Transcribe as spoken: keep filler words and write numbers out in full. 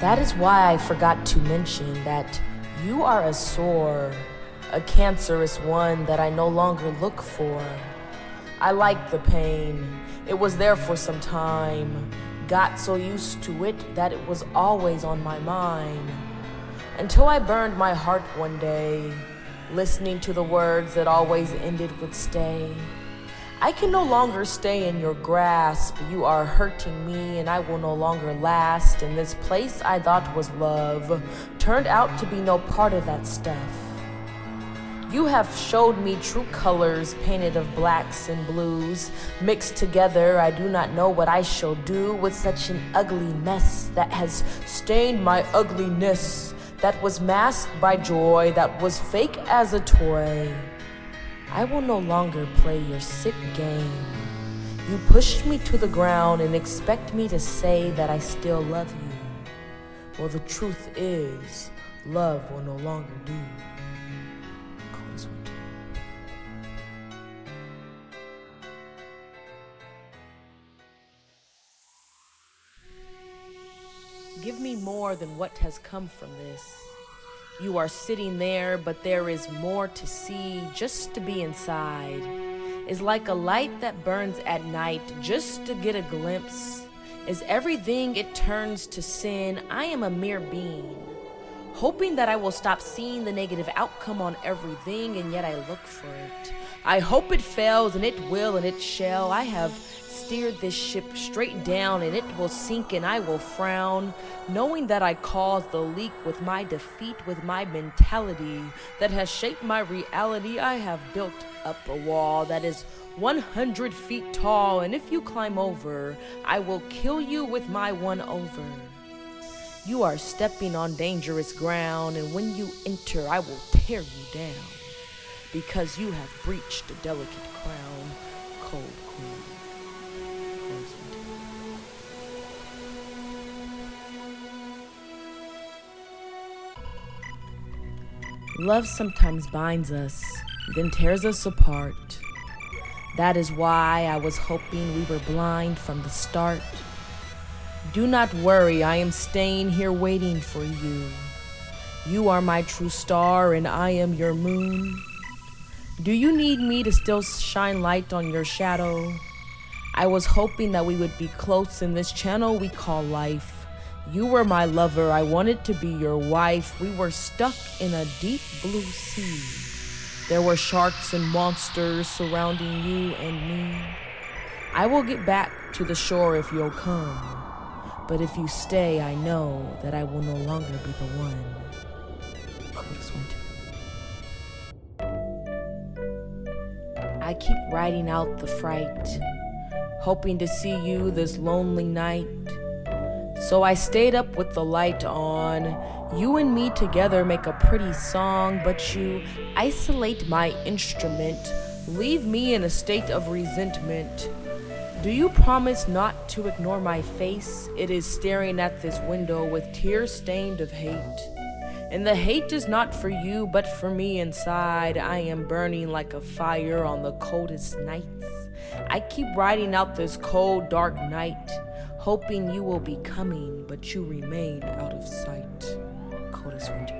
That is why I forgot to mention that you are a sore, a cancerous one that I no longer look for. I liked the pain. It was there for some time. Got so used to it that it was always on my mind. Until I burned my heart one day, listening to the words that always ended with stay. I can no longer stay in your grasp. You are hurting me and I will no longer last. And this place I thought was love turned out to be no part of that stuff. You have showed me true colors painted of blacks and blues. Mixed together, I do not know what I shall do with such an ugly mess that has stained my ugliness, that was masked by joy, that was fake as a toy. I will no longer play your sick game. You pushed me to the ground and expect me to say that I still love you. Well, the truth is, love will no longer do. Give me more than what has come from this. You are sitting there, but there is more to see just to be inside. Is like a light that burns at night just to get a glimpse. Is everything it turns to sin. I am a mere being, hoping that I will stop seeing the negative outcome on everything, and yet I look for it. I hope it fails, and it will, and it shall. I have steered this ship straight down, and it will sink, and I will frown, knowing that I caused the leak with my defeat, with my mentality that has shaped my reality. I have built up a wall that is one hundred feet tall, and if you climb over, I will kill you with my one over. You are stepping on dangerous ground, and when you enter, I will tear you down, because you have breached a delicate crown, cold queen. Love sometimes binds us, then tears us apart. That is why I was hoping we were blind from the start. Do not worry, I am staying here waiting for you. You are my true star and I am your moon. Do you need me to still shine light on your shadow? I was hoping that we would be close in this channel we call life. You were my lover, I wanted to be your wife. We were stuck in a deep blue sea. There were sharks and monsters surrounding you and me. I will get back to the shore if you'll come. But if you stay, I know that I will no longer be the one. Coldestwynter. I keep riding out the fright, hoping to see you this lonely night. So I stayed up with the light on. You and me together make a pretty song, but you isolate my instrument, leave me in a state of resentment. Do you promise not to ignore my face? It is staring at this window with tears stained of hate. And the hate is not for you, but for me inside. I am burning like a fire on the coldest nights. I keep riding out this cold, dark night, hoping you will be coming, but you remain out of sight. Coldestwynter.